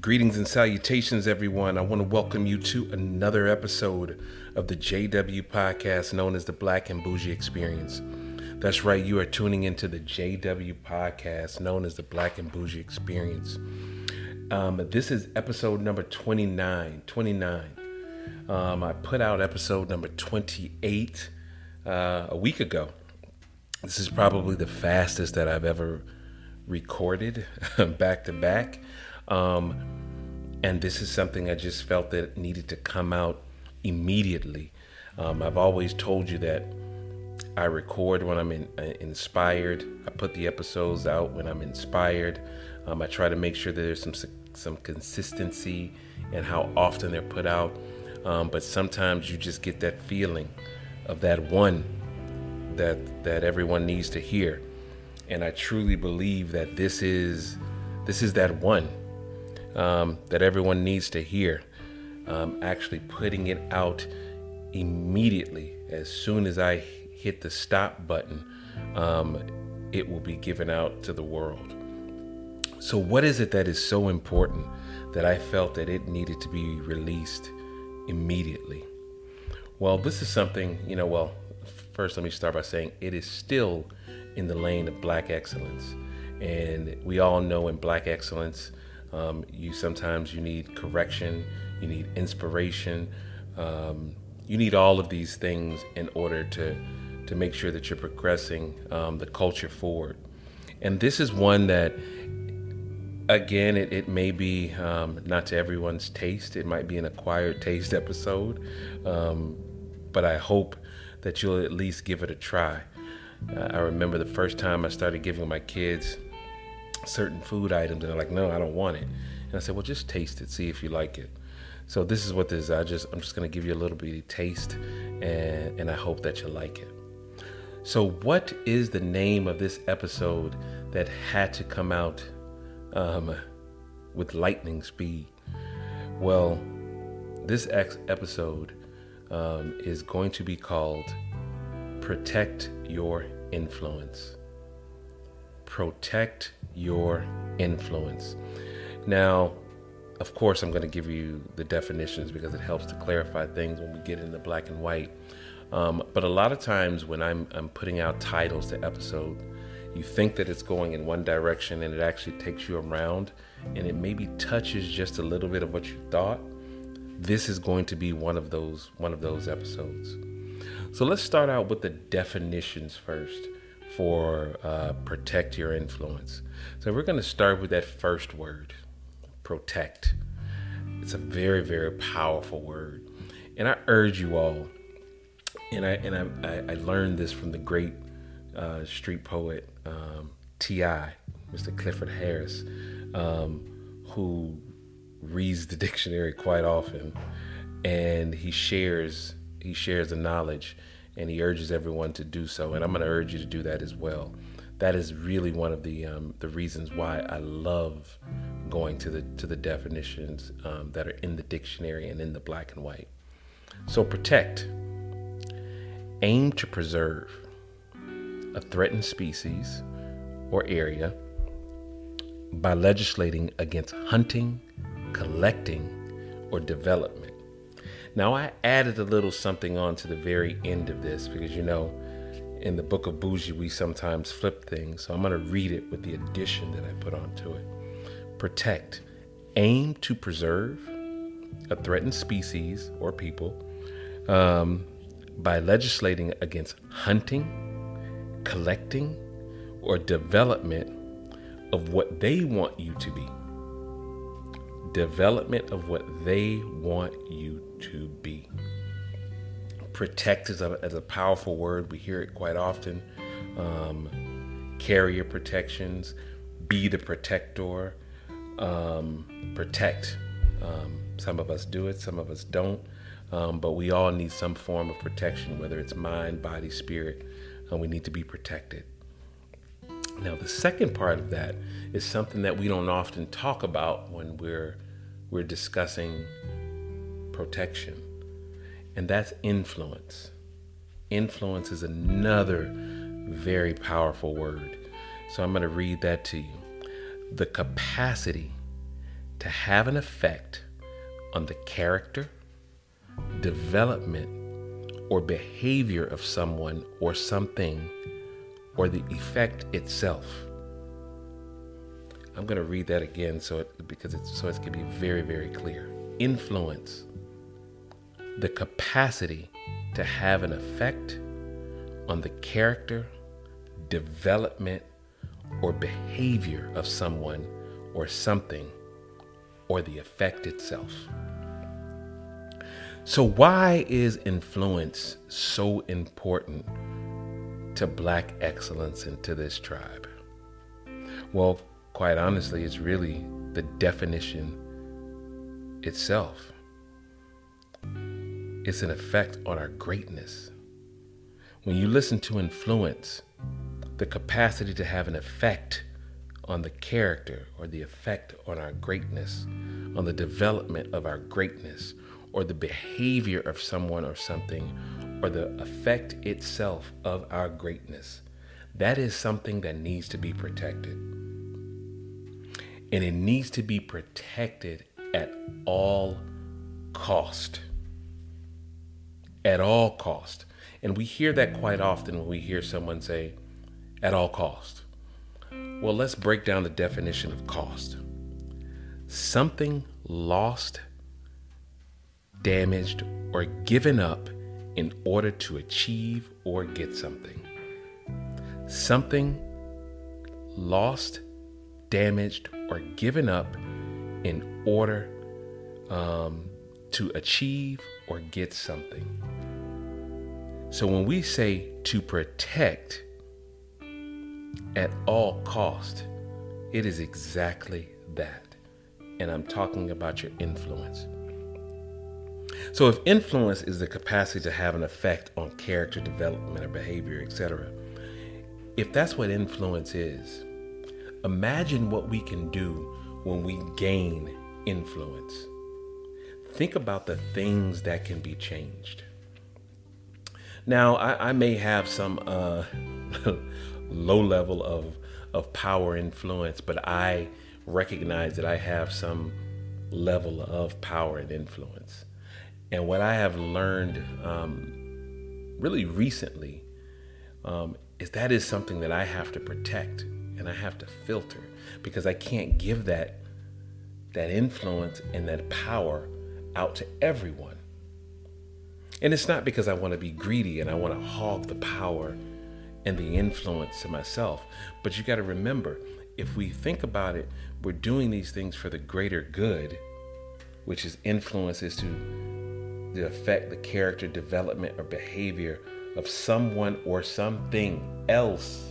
Greetings and salutations, everyone. I want to welcome you to another episode of the JW podcast, known as the Black and Bougie Experience. That's right, you are tuning into the JW podcast, known as the Black and Bougie Experience. This is episode number 29. I put out episode number 28 a week ago. This is probably the fastest that I've ever recorded back to back. And this is something I just felt that needed to come out immediately. I've always told you that I record when I'm inspired. I put the episodes out when I'm inspired. I try to make sure that there's some consistency in how often they're put out. But sometimes you just get that feeling of that one that everyone needs to hear. And I truly believe that this is that one. That everyone needs to hear. Actually putting it out immediately. As soon as I hit the stop button, it will be given out to the world. So what is it that is so important that I felt that it needed to be released immediately? Well, this is something, first let me start by saying it is still in the lane of black excellence. And we all know in black excellence, you need correction, you need inspiration, you need all of these things in order to make sure that you're progressing the culture forward. And this is one that, again, it may be not to everyone's taste. It might be an acquired taste episode, but I hope that you'll at least give it a try. I remember the first time I started giving my kids certain food items, and they're like, no, I don't want it. And I said, well, just taste it, see if you like it. So this is what this is. I'm just going to give you a little bit of taste, and I hope that you like it. So what is the name of this episode that had to come out with lightning speed? Well, this episode is going to be called Protect Your Influence. Protect your influence. Now, of course, I'm going to give you the definitions because it helps to clarify things when we get into black and white. But a lot of times when I'm putting out titles to episode, you think that it's going in one direction and it actually takes you around, and it maybe touches just a little bit of what you thought. This is going to be one of those episodes. So let's start out with the definitions first for protect your influence. So we're going to start with that first word, protect. It's a very, very powerful word. And I urge you all, and I learned this from the great street poet, T.I., Mr. Clifford Harris, who reads the dictionary quite often, and he shares the knowledge, and he urges everyone to do so. And I'm going to urge you to do that as well. That is really one of the reasons why I love going to the definitions that are in the dictionary and in the black and white. So protect. Aim to preserve a threatened species or area by legislating against hunting, collecting, or development. Now, I added a little something on to the very end of this because, in the Book of Bougie, we sometimes flip things. So I'm going to read it with the addition that I put onto it. Protect. Aim to preserve a threatened species or people by legislating against hunting, collecting, or development of what they want you to be. Development of what they want you to be. Protect is a powerful word. We hear it quite often. Carrier protections. Be the protector. Protect. Some of us do it. Some of us don't. But we all need some form of protection, whether it's mind, body, spirit. And we need to be protected. Now, the second part of that is something that we don't often talk about when we're discussing protection, and that's influence. Influence is another very powerful word. So I'm going to read that to you. The capacity to have an effect on the character, development, or behavior of someone or something, or the effect itself. I'm going to read that again so it can be very, very clear. Influence, the capacity to have an effect on the character, development, or behavior of someone or something, or the effect itself. So why is influence so important to Black excellence and to this tribe? Well, quite honestly, it's really the definition itself. It's an effect on our greatness. When you listen to influence, the capacity to have an effect on the character or the effect on our greatness, on the development of our greatness, or the behavior of someone or something, or the effect itself of our greatness. That is something that needs to be protected. And it needs to be protected at all cost. At all cost. And we hear that quite often when we hear someone say, at all cost. Well, let's break down the definition of cost. Something lost, damaged, or given up in order to achieve or get something. Something lost, damaged, or given up in order to achieve or get something. So when we say to protect at all cost, it is exactly that. And I'm talking about your influence. So if influence is the capacity to have an effect on character development or behavior, etc., if that's what influence is, imagine what we can do when we gain influence. Think about the things that can be changed. Now, I may have some low level of power influence, but I recognize that I have some level of power and influence. And what I have learned really recently is that is something that I have to protect and I have to filter, because I can't give that influence and that power out to everyone. And it's not because I want to be greedy and I want to hog the power and the influence to myself. But you got to remember, if we think about it, we're doing these things for the greater good, which is influence is to the effect, the character development or behavior of someone or something else,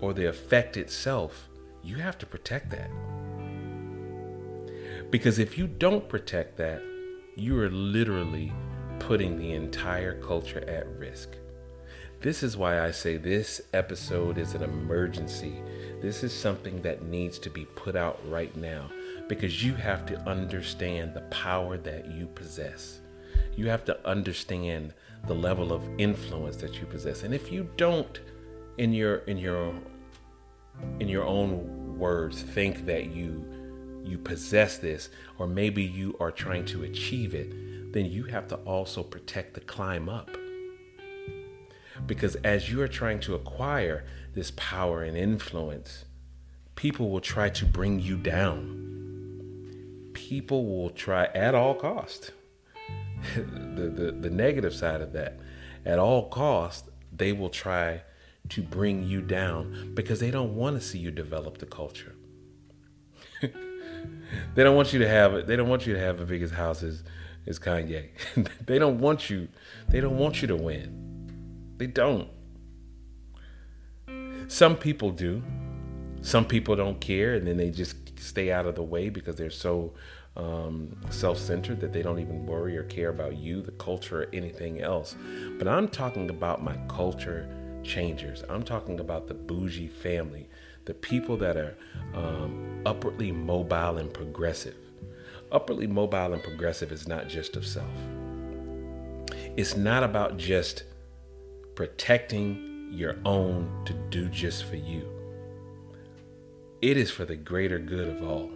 or the effect itself. You have to protect that. Because if you don't protect that, you are literally putting the entire culture at risk. This is why I say this episode is an emergency. This is something that needs to be put out right now, because you have to understand the power that you possess. You have to understand the level of influence that you possess. And if you don't, in your own words, think that you possess this, or maybe you are trying to achieve it, then you have to also protect the climb up. Because as you are trying to acquire this power and influence, people will try to bring you down. People will try at all cost. The negative side of that. At all cost, they will try to bring you down because they don't want to see you develop the culture. They don't want you to have the biggest houses, is Kanye. They don't want you. They don't want you to win. They don't. Some people do. Some people don't care, and then they just stay out of the way because they're so self-centered that they don't even worry or care about you, the culture, or anything else. But I'm talking about my culture changers. I'm talking about the bougie family, the people that are upwardly mobile and progressive. Upwardly mobile and progressive is not just of self. It's not about just protecting your own to do just for you. It is for the greater good of all.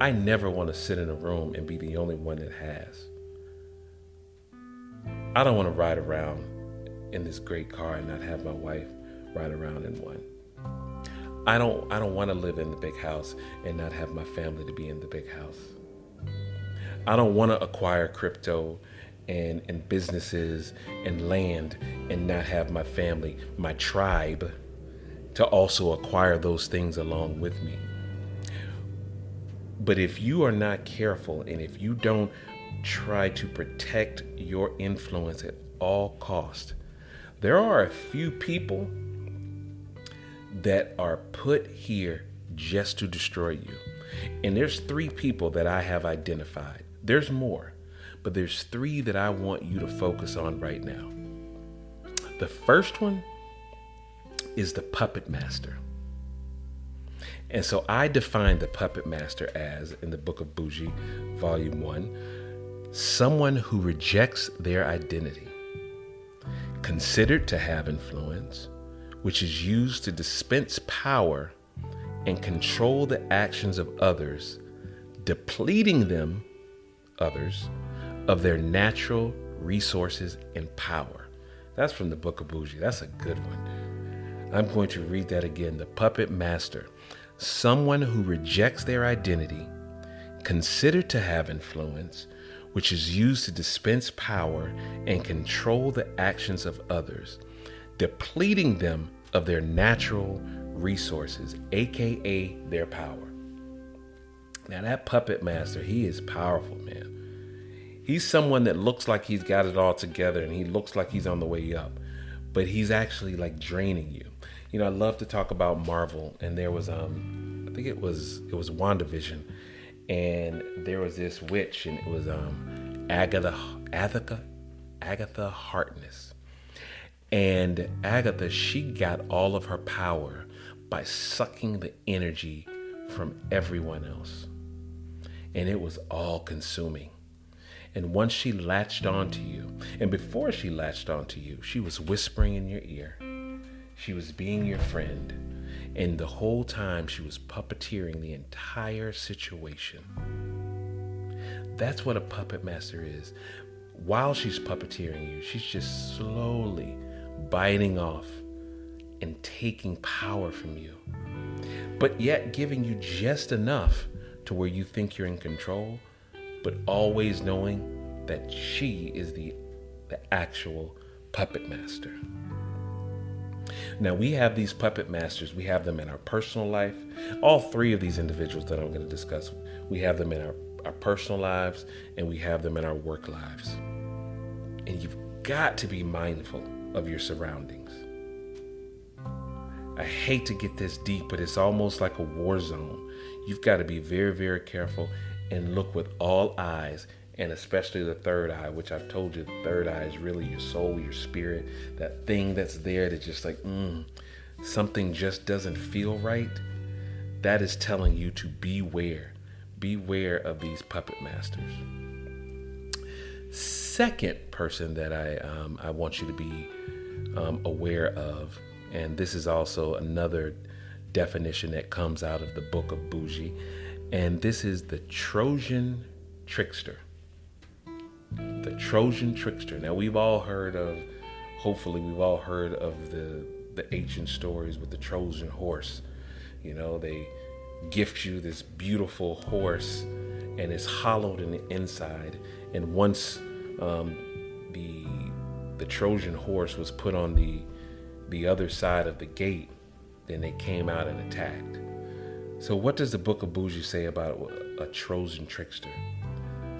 I never want to sit in a room and be the only one that has. I don't want to ride around in this great car and not have my wife ride around in one. I don't want to live in the big house and not have my family to be in the big house. I don't want to acquire crypto and businesses and land and not have my family, my tribe, to also acquire those things along with me. But if you are not careful and if you don't try to protect your influence at all costs, there are a few people that are put here just to destroy you. And there's three people that I have identified. There's more, but there's three that I want you to focus on right now. The first one is the puppet master. And so I define the puppet master as, in the Book of Bougie, Volume 1, someone who rejects their identity, considered to have influence, which is used to dispense power and control the actions of others, depleting them, others, of their natural resources and power. That's from the Book of Bougie. That's a good one. I'm going to read that again. The puppet master, someone who rejects their identity, considered to have influence, which is used to dispense power and control the actions of others, depleting them of their natural resources, aka their power. Now that puppet master, he is powerful, man. He's someone that looks like he's got it all together and he looks like he's on the way up, but he's actually like draining you. You know, I love to talk about Marvel, and there was I think it was WandaVision, and there was this witch, and it was Agatha Harkness. And Agatha, she got all of her power by sucking the energy from everyone else. And it was all consuming. And once she latched onto you, and before she latched onto you, she was whispering in your ear. She was being your friend. And the whole time she was puppeteering the entire situation. That's what a puppet master is. While she's puppeteering you, she's just slowly biting off and taking power from you, but yet giving you just enough to where you think you're in control, but always knowing that she is the actual puppet master. Now, we have these puppet masters. We have them in our personal life. All three of these individuals that I'm going to discuss, we have them in our personal lives, and we have them in our work lives. And you've got to be mindful of your surroundings. I hate to get this deep, but it's almost like a war zone. You've got to be very, very careful and look with all eyes, and especially the third eye, which I've told you, the third eye is really your soul, your spirit, that thing that's there that just like, something just doesn't feel right. That is telling you to beware. Beware of these puppet masters. Second person that I want you to be aware of, and this is also another definition that comes out of the Book of Bougie, and this is the Trojan trickster. The Trojan trickster. Now hopefully we've all heard of the ancient stories with the Trojan horse. You know, they gift you this beautiful horse, and it's hollowed in the inside. And once the Trojan horse was put on the other side of the gate, then they came out and attacked. So what does the Book of Bougie say about a Trojan trickster?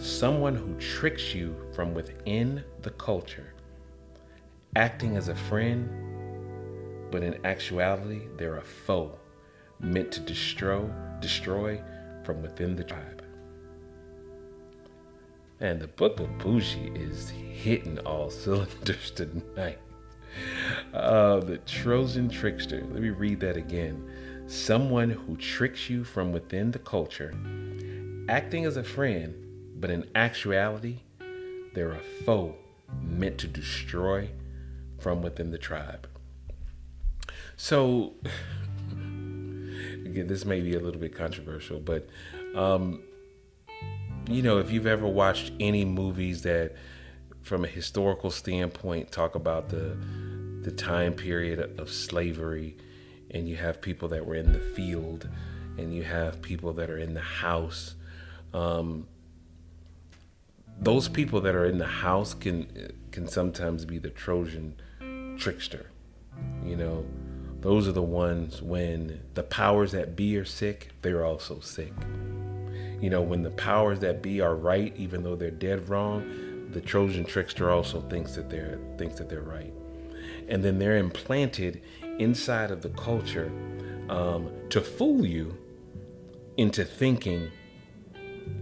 Someone who tricks you from within the culture, acting as a friend, but in actuality, they're a foe meant to destroy from within the tribe. And the Book of Bougie is hitting all cylinders tonight. The Trojan trickster. Let me read that again. Someone who tricks you from within the culture, acting as a friend, but in actuality, they're a foe meant to destroy from within the tribe. So, again, this may be a little bit controversial, but, if you've ever watched any movies that, from a historical standpoint, talk about the time period of slavery, and you have people that were in the field, and you have people that are in the house, those people that are in the house can sometimes be the Trojan trickster. Those are the ones when the powers that be are sick, they're also sick. When the powers that be are right, even though they're dead wrong, the Trojan trickster also thinks that they're right. And then they're implanted inside of the culture to fool you into thinking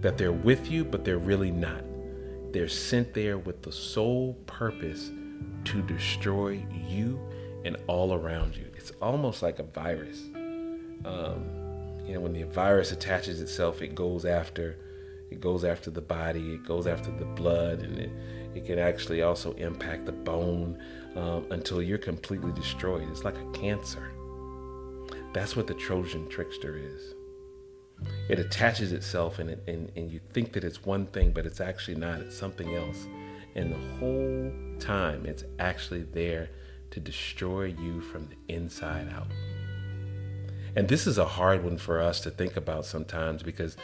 that they're with you, but they're really not. They're sent there with the sole purpose to destroy you and all around you. It's almost like a virus. When the virus attaches itself, it goes after the body, it goes after the blood, and it can actually also impact the bone until you're completely destroyed. It's like a cancer. That's what the Trojan trickster is. It attaches itself and you think that it's one thing, but it's actually not. It's something else. And the whole time, it's actually there to destroy you from the inside out. And this is a hard one for us to think about sometimes, because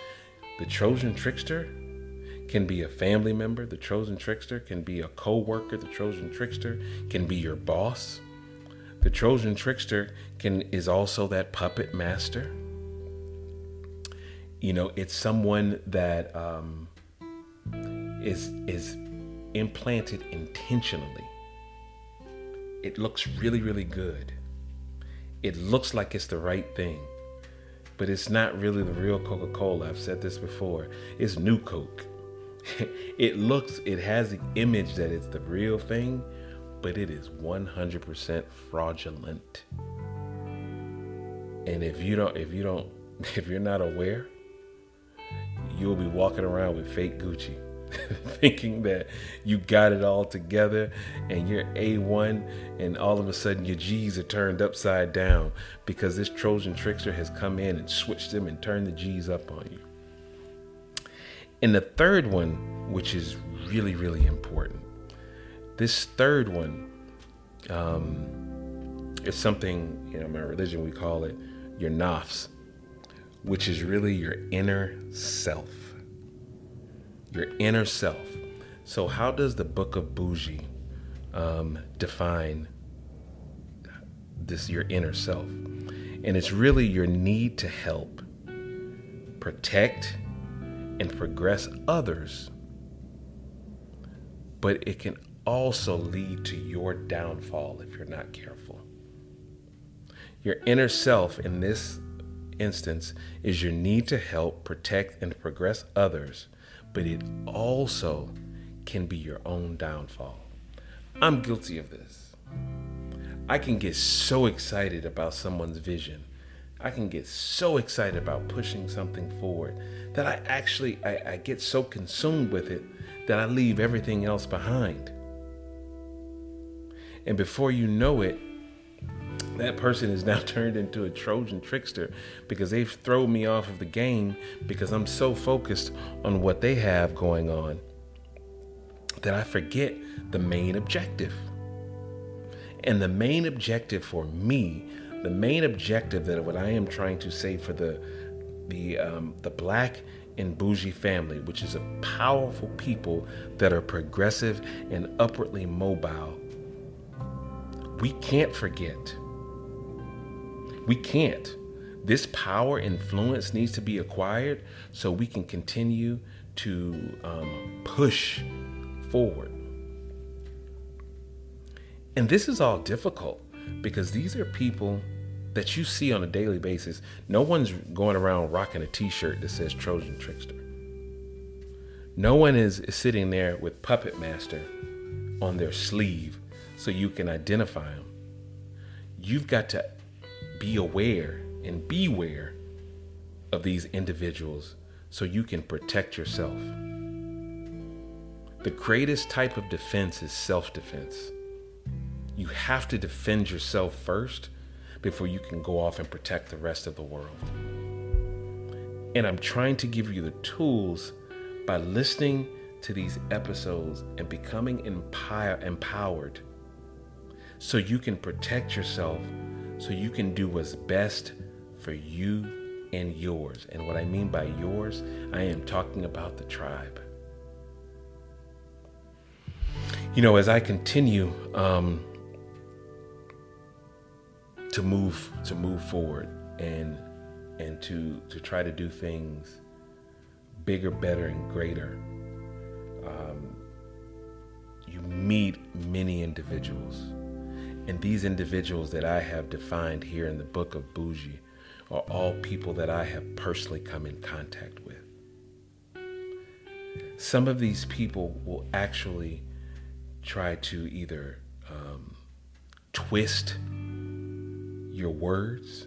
the Trojan trickster can be a family member. The Trojan trickster can be a co-worker. The Trojan trickster can be your boss. The Trojan trickster is also that puppet master. It's someone that is implanted intentionally. It looks really, really good. It looks like it's the right thing, but it's not really the real Coca-Cola. I've said this before. It's New Coke. It has the image that it's the real thing, but it is 100% fraudulent. And if you're not aware, you'll be walking around with fake Gucci, thinking that you got it all together and you're A1, and all of a sudden your G's are turned upside down because this Trojan trickster has come in and switched them and turned the G's up on you. And the third one, which is really, really important, this third one is something, in my religion, we call it your nafs, which is really your inner self. Your inner self. So how does the Book of Bougie define this, your inner self? And it's really your need to help, protect, and progress others. But it can also lead to your downfall if you're not careful. Your inner self in this instance is your need to help, protect, and progress others, but it also can be your own downfall. I'm guilty of this. I can get so excited about someone's vision. I can get so excited about pushing something forward that I get so consumed with it that I leave everything else behind. And before you know it, that person is now turned into a Trojan trickster because they've thrown me off of the game because I'm so focused on what they have going on that I forget the main objective. And the main objective for me, the main objective that what I am trying to say for the Black and Bougie family, which is a powerful people that are progressive and upwardly mobile, we can't forget. We can't. This power influence needs to be acquired so we can continue to push forward. And this is all difficult because these are people that you see on a daily basis. No one's going around rocking a t-shirt that says Trojan Trickster. No one is sitting there with Puppet Master on their sleeve so you can identify them. You've got to be aware and beware of these individuals so you can protect yourself. The greatest type of defense is self-defense. You have to defend yourself first before you can go off and protect the rest of the world. And I'm trying to give you the tools by listening to these episodes and becoming empowered so you can protect yourself, so you can do what's best for you and yours. And what I mean by yours, I am talking about the tribe. You know, as I continue to move forward and to try to do things bigger, better, and greater, you meet many individuals. And these individuals that I have defined here in the Book of Bougie are all people that I have personally come in contact with. Some of these people will actually try to either twist your words,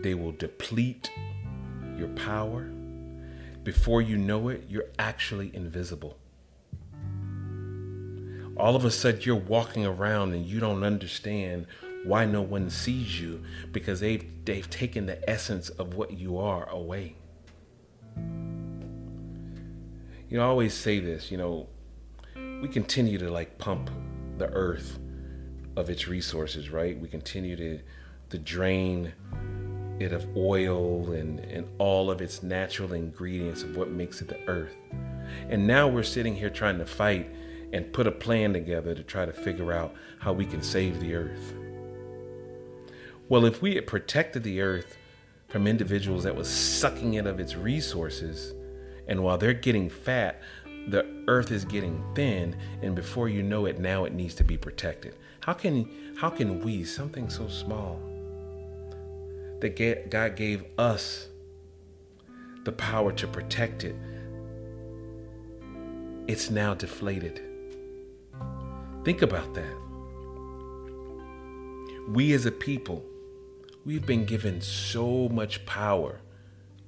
they will deplete your power. Before you know it, you're actually invisible. All of a sudden, you're walking around and you don't understand why no one sees you because they've taken the essence of what you are away. You know, I always say this, you know, we continue to pump the earth of its resources, right? We continue to drain it of oil and all of its natural ingredients of what makes it the earth. And now we're sitting here trying to fight and put a plan together to try to figure out how we can save the earth. Well, if we had protected the earth from individuals that was sucking it of its resources, and while they're getting fat, the earth is getting thin, and before you know it, now it needs to be protected. How can we, something so small, that God gave us the power to protect it, it's now deflated. Think about that. We as a people, we've been given so much power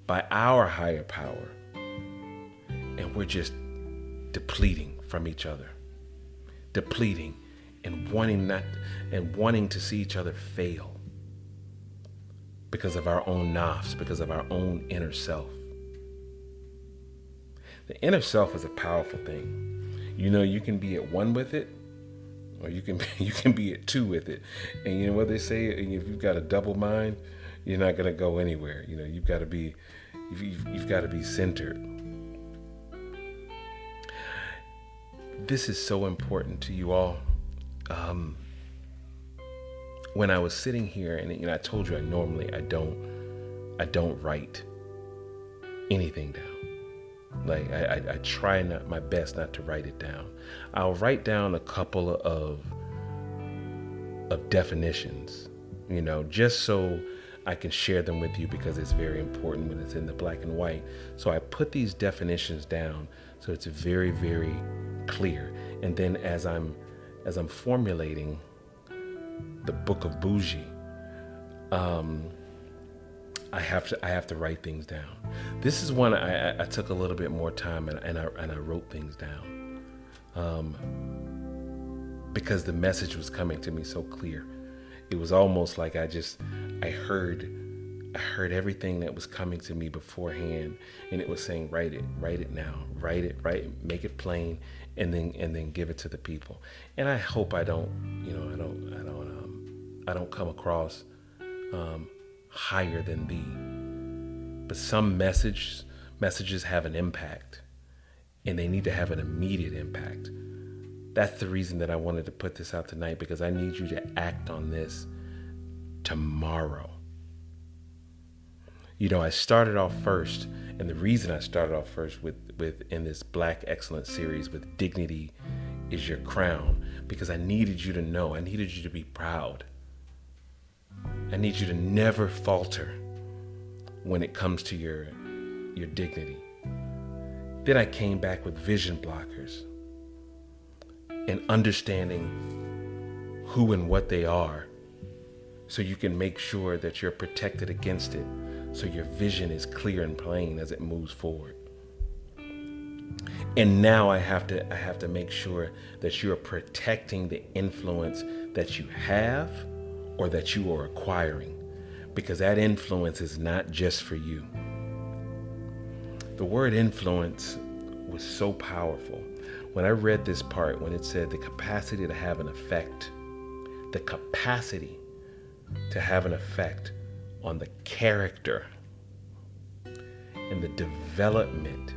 by our higher power, and we're just depleting from each other, depleting and wanting to see each other fail because of our own nafs, because of our own inner self. The inner self is a powerful thing. You know, you can be at one with it, or you can be at two with it. And you know what they say, if you've got a double mind, you're not going to go anywhere. You know, you've got to be centered. This is so important to you all. When I was sitting here, and I told you, I normally don't write anything down. I try my best not to write it down. I'll write down a couple of definitions, you know, just so I can share them with you because it's very important when it's in the black and white. So I put these definitions down so it's very, very clear. And then as I'm formulating the Book of Bougie, I have to write things down. This is one I took a little bit more time and I wrote things down because the message was coming to me so clear. It was almost like I heard everything that was coming to me beforehand, and it was saying, write it now, make it plain, and then give it to the people. And I hope I don't come across higher than thee. But some messages have an impact, and they need to have an immediate impact. That's the reason that I wanted to put this out tonight, because I need you to act on this tomorrow. You know, I started off first, and the reason I started off first with in this Black Excellence series with dignity is your crown, because I needed you to know, I needed you to be proud. I need you to never falter when it comes to your dignity. Then I came back with vision blockers and understanding who and what they are, so you can make sure that you're protected against it, so your vision is clear and plain as it moves forward. And now I have to make sure that you're protecting the influence that you have or that you are acquiring, because that influence is not just for you. The word influence was so powerful. When I read this part, when it said the capacity to have an effect, the capacity to have an effect on the character and the development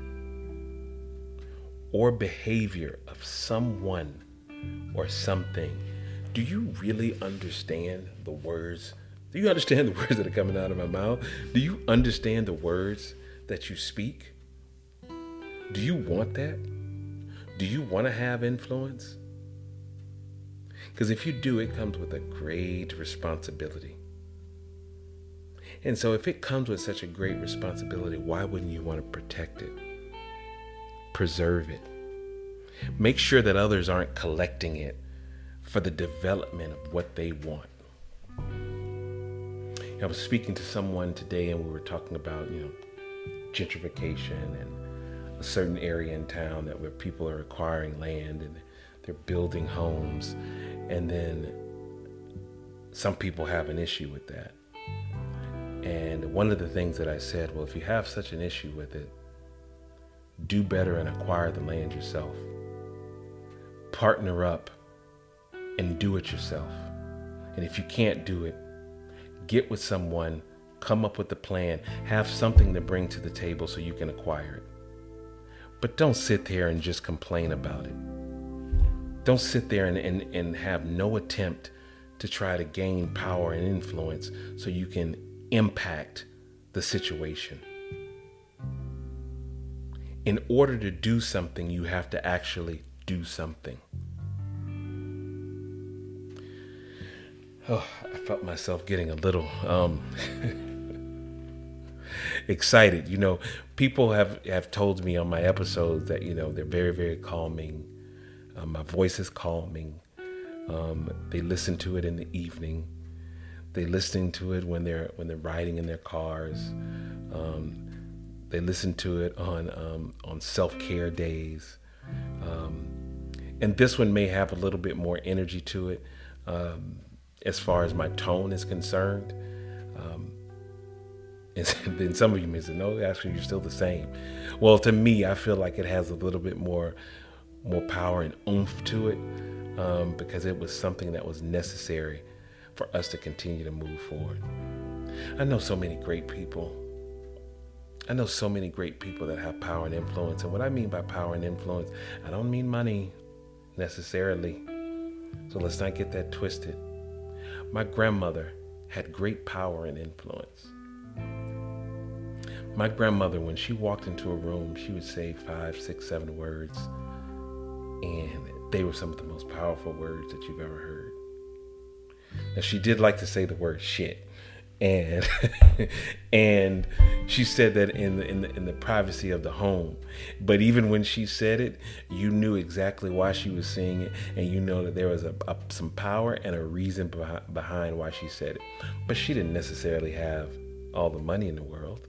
or behavior of someone or something. Do you really understand the words? Do you understand the words that are coming out of my mouth? Do you understand the words that you speak? Do you want that? Do you want to have influence? Because if you do, it comes with a great responsibility. And so if it comes with such a great responsibility, why wouldn't you want to protect it? Preserve it. Make sure that others aren't collecting it for the development of what they want. I was speaking to someone today and we were talking about, gentrification and a certain area in town that where people are acquiring land and they're building homes. And then some people have an issue with that. And one of the things that I said, well, if you have such an issue with it, do better and acquire the land yourself. Partner up and do it yourself. And if you can't do it, get with someone, come up with a plan, have something to bring to the table so you can acquire it. But don't sit there and just complain about it. Don't sit there and have no attempt to try to gain power and influence so you can impact the situation. In order to do something, you have to actually do something. Oh, I felt myself getting a little excited. People have told me on my episodes that, they're very, very calming. My voice is calming. They listen to it in the evening. They listen to it when they're riding in their cars. They listen to it on self-care days. And this one may have a little bit more energy to it as far as my tone is concerned. And then some of you may say, no, actually, you're still the same. Well, to me, I feel like it has a little bit more power and oomph to it because it was something that was necessary for us to continue to move forward. I know so many great people. I know so many great people that have power and influence. And what I mean by power and influence, I don't mean money necessarily. So let's not get that twisted. My grandmother had great power and influence. My grandmother, when she walked into a room, she would say 5, 6, 7 words. And they were some of the most powerful words that you've ever heard. Now, she did like to say the word shit. And she said that in the privacy of the home. But even when she said it, you knew exactly why she was saying it. And you know that there was some power and a reason behind why she said it. But she didn't necessarily have all the money in the world.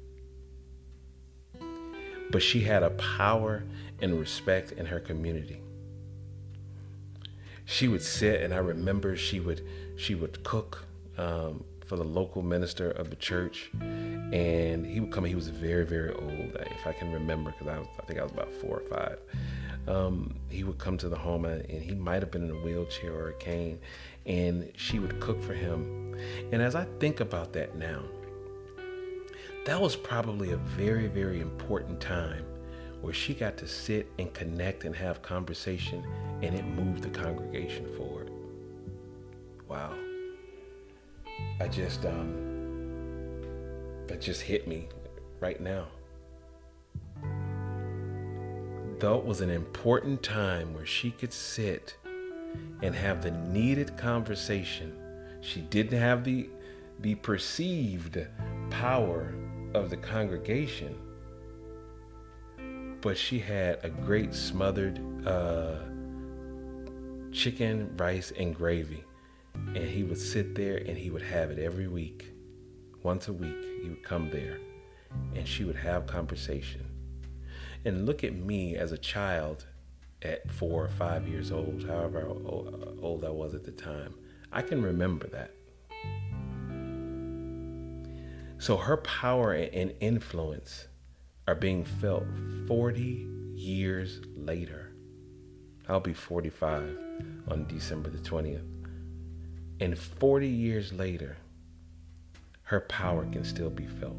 But she had a power and respect in her community. She would sit, and I remember she would cook for the local minister of the church, and he would come. He was very, very old, if I can remember, because I think I was about 4 or 5. He would come to the home, and he might have been in a wheelchair or a cane, and she would cook for him. And as I think about that now, that was probably a very, very important time where she got to sit and connect and have conversation, and it moved the congregation forward. Wow. I just that just hit me right now. That was an important time where she could sit and have the needed conversation. She didn't have the perceived power of the congregation, but she had a great smothered chicken, rice, and gravy. And he would sit there and he would have it every week. Once a week, he would come there and she would have conversation. And look at me as a child at 4 or 5 years old, however old I was at the time. I can remember that. So her power and influence are being felt 40 years later. I'll be 45 on December the 20th. And 40 years later, her power can still be felt.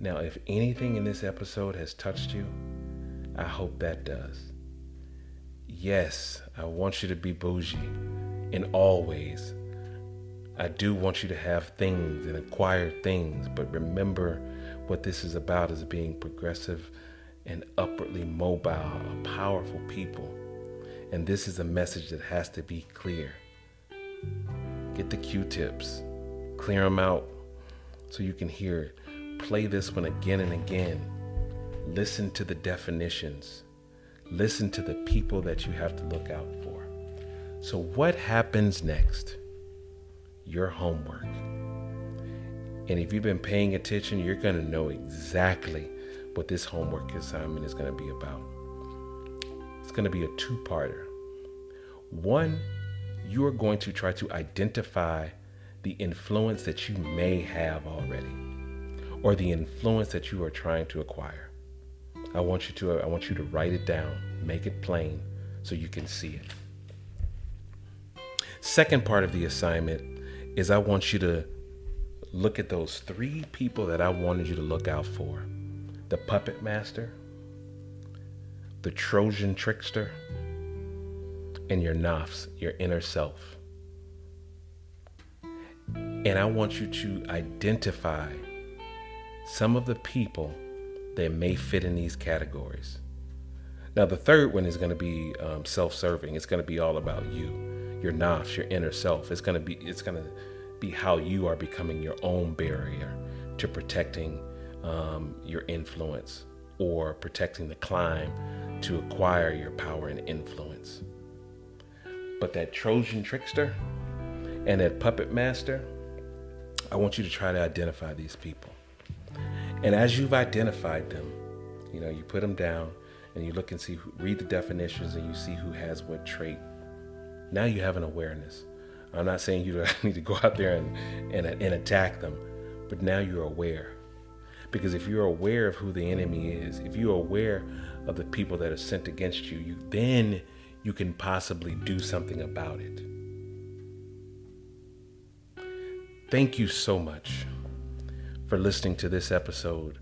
Now, if anything in this episode has touched you, I hope that does. Yes, I want you to be bougie in all ways. I do want you to have things and acquire things, but remember what this is about is being progressive and upwardly mobile, a powerful people. And this is a message that has to be clear. Get the Q-tips, clear them out so you can hear it. Play this one again and again. Listen to the definitions. Listen to the people that you have to look out for. So what happens next? Your homework. And if you've been paying attention, you're going to know exactly what this homework assignment is going to be about. It's going to be a two-parter. One, you are going to try to identify the influence that you may have already, or the influence that you are trying to acquire. I want you to write it down, make it plain so you can see it. Second part of the assignment is I want you to look at those three people that I wanted you to look out for. The puppet master, the Trojan trickster, and your nafs, your inner self. And I want you to identify some of the people that may fit in these categories. Now, the third one is going to be self-serving. It's going to be all about you, your nafs, your inner self. It's going to be how you are becoming your own barrier to protecting your influence, or protecting the climb to acquire your power and influence. But that Trojan trickster and that puppet master, I want you to try to identify these people. And as you've identified them, you know, you put them down and you look and see, read the definitions and you see who has what trait. Now you have an awareness. I'm not saying you need to go out there and attack them, but now you're aware. Because if you're aware of who the enemy is, if you're aware of the people that are sent against you, then you can possibly do something about it. Thank you so much for listening to this episode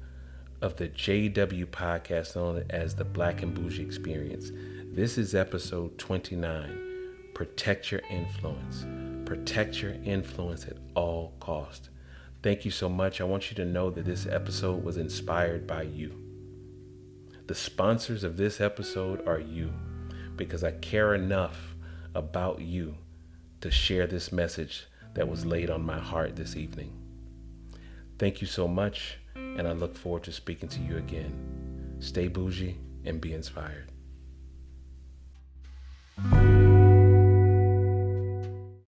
of the JW podcast, known as the Black and Bougie Experience. This is episode 29. Protect your influence. Protect your influence at all costs. Thank you so much. I want you to know that this episode was inspired by you. The sponsors of this episode are you, because I care enough about you to share this message that was laid on my heart this evening. Thank you so much, and I look forward to speaking to you again. Stay bougie and be inspired.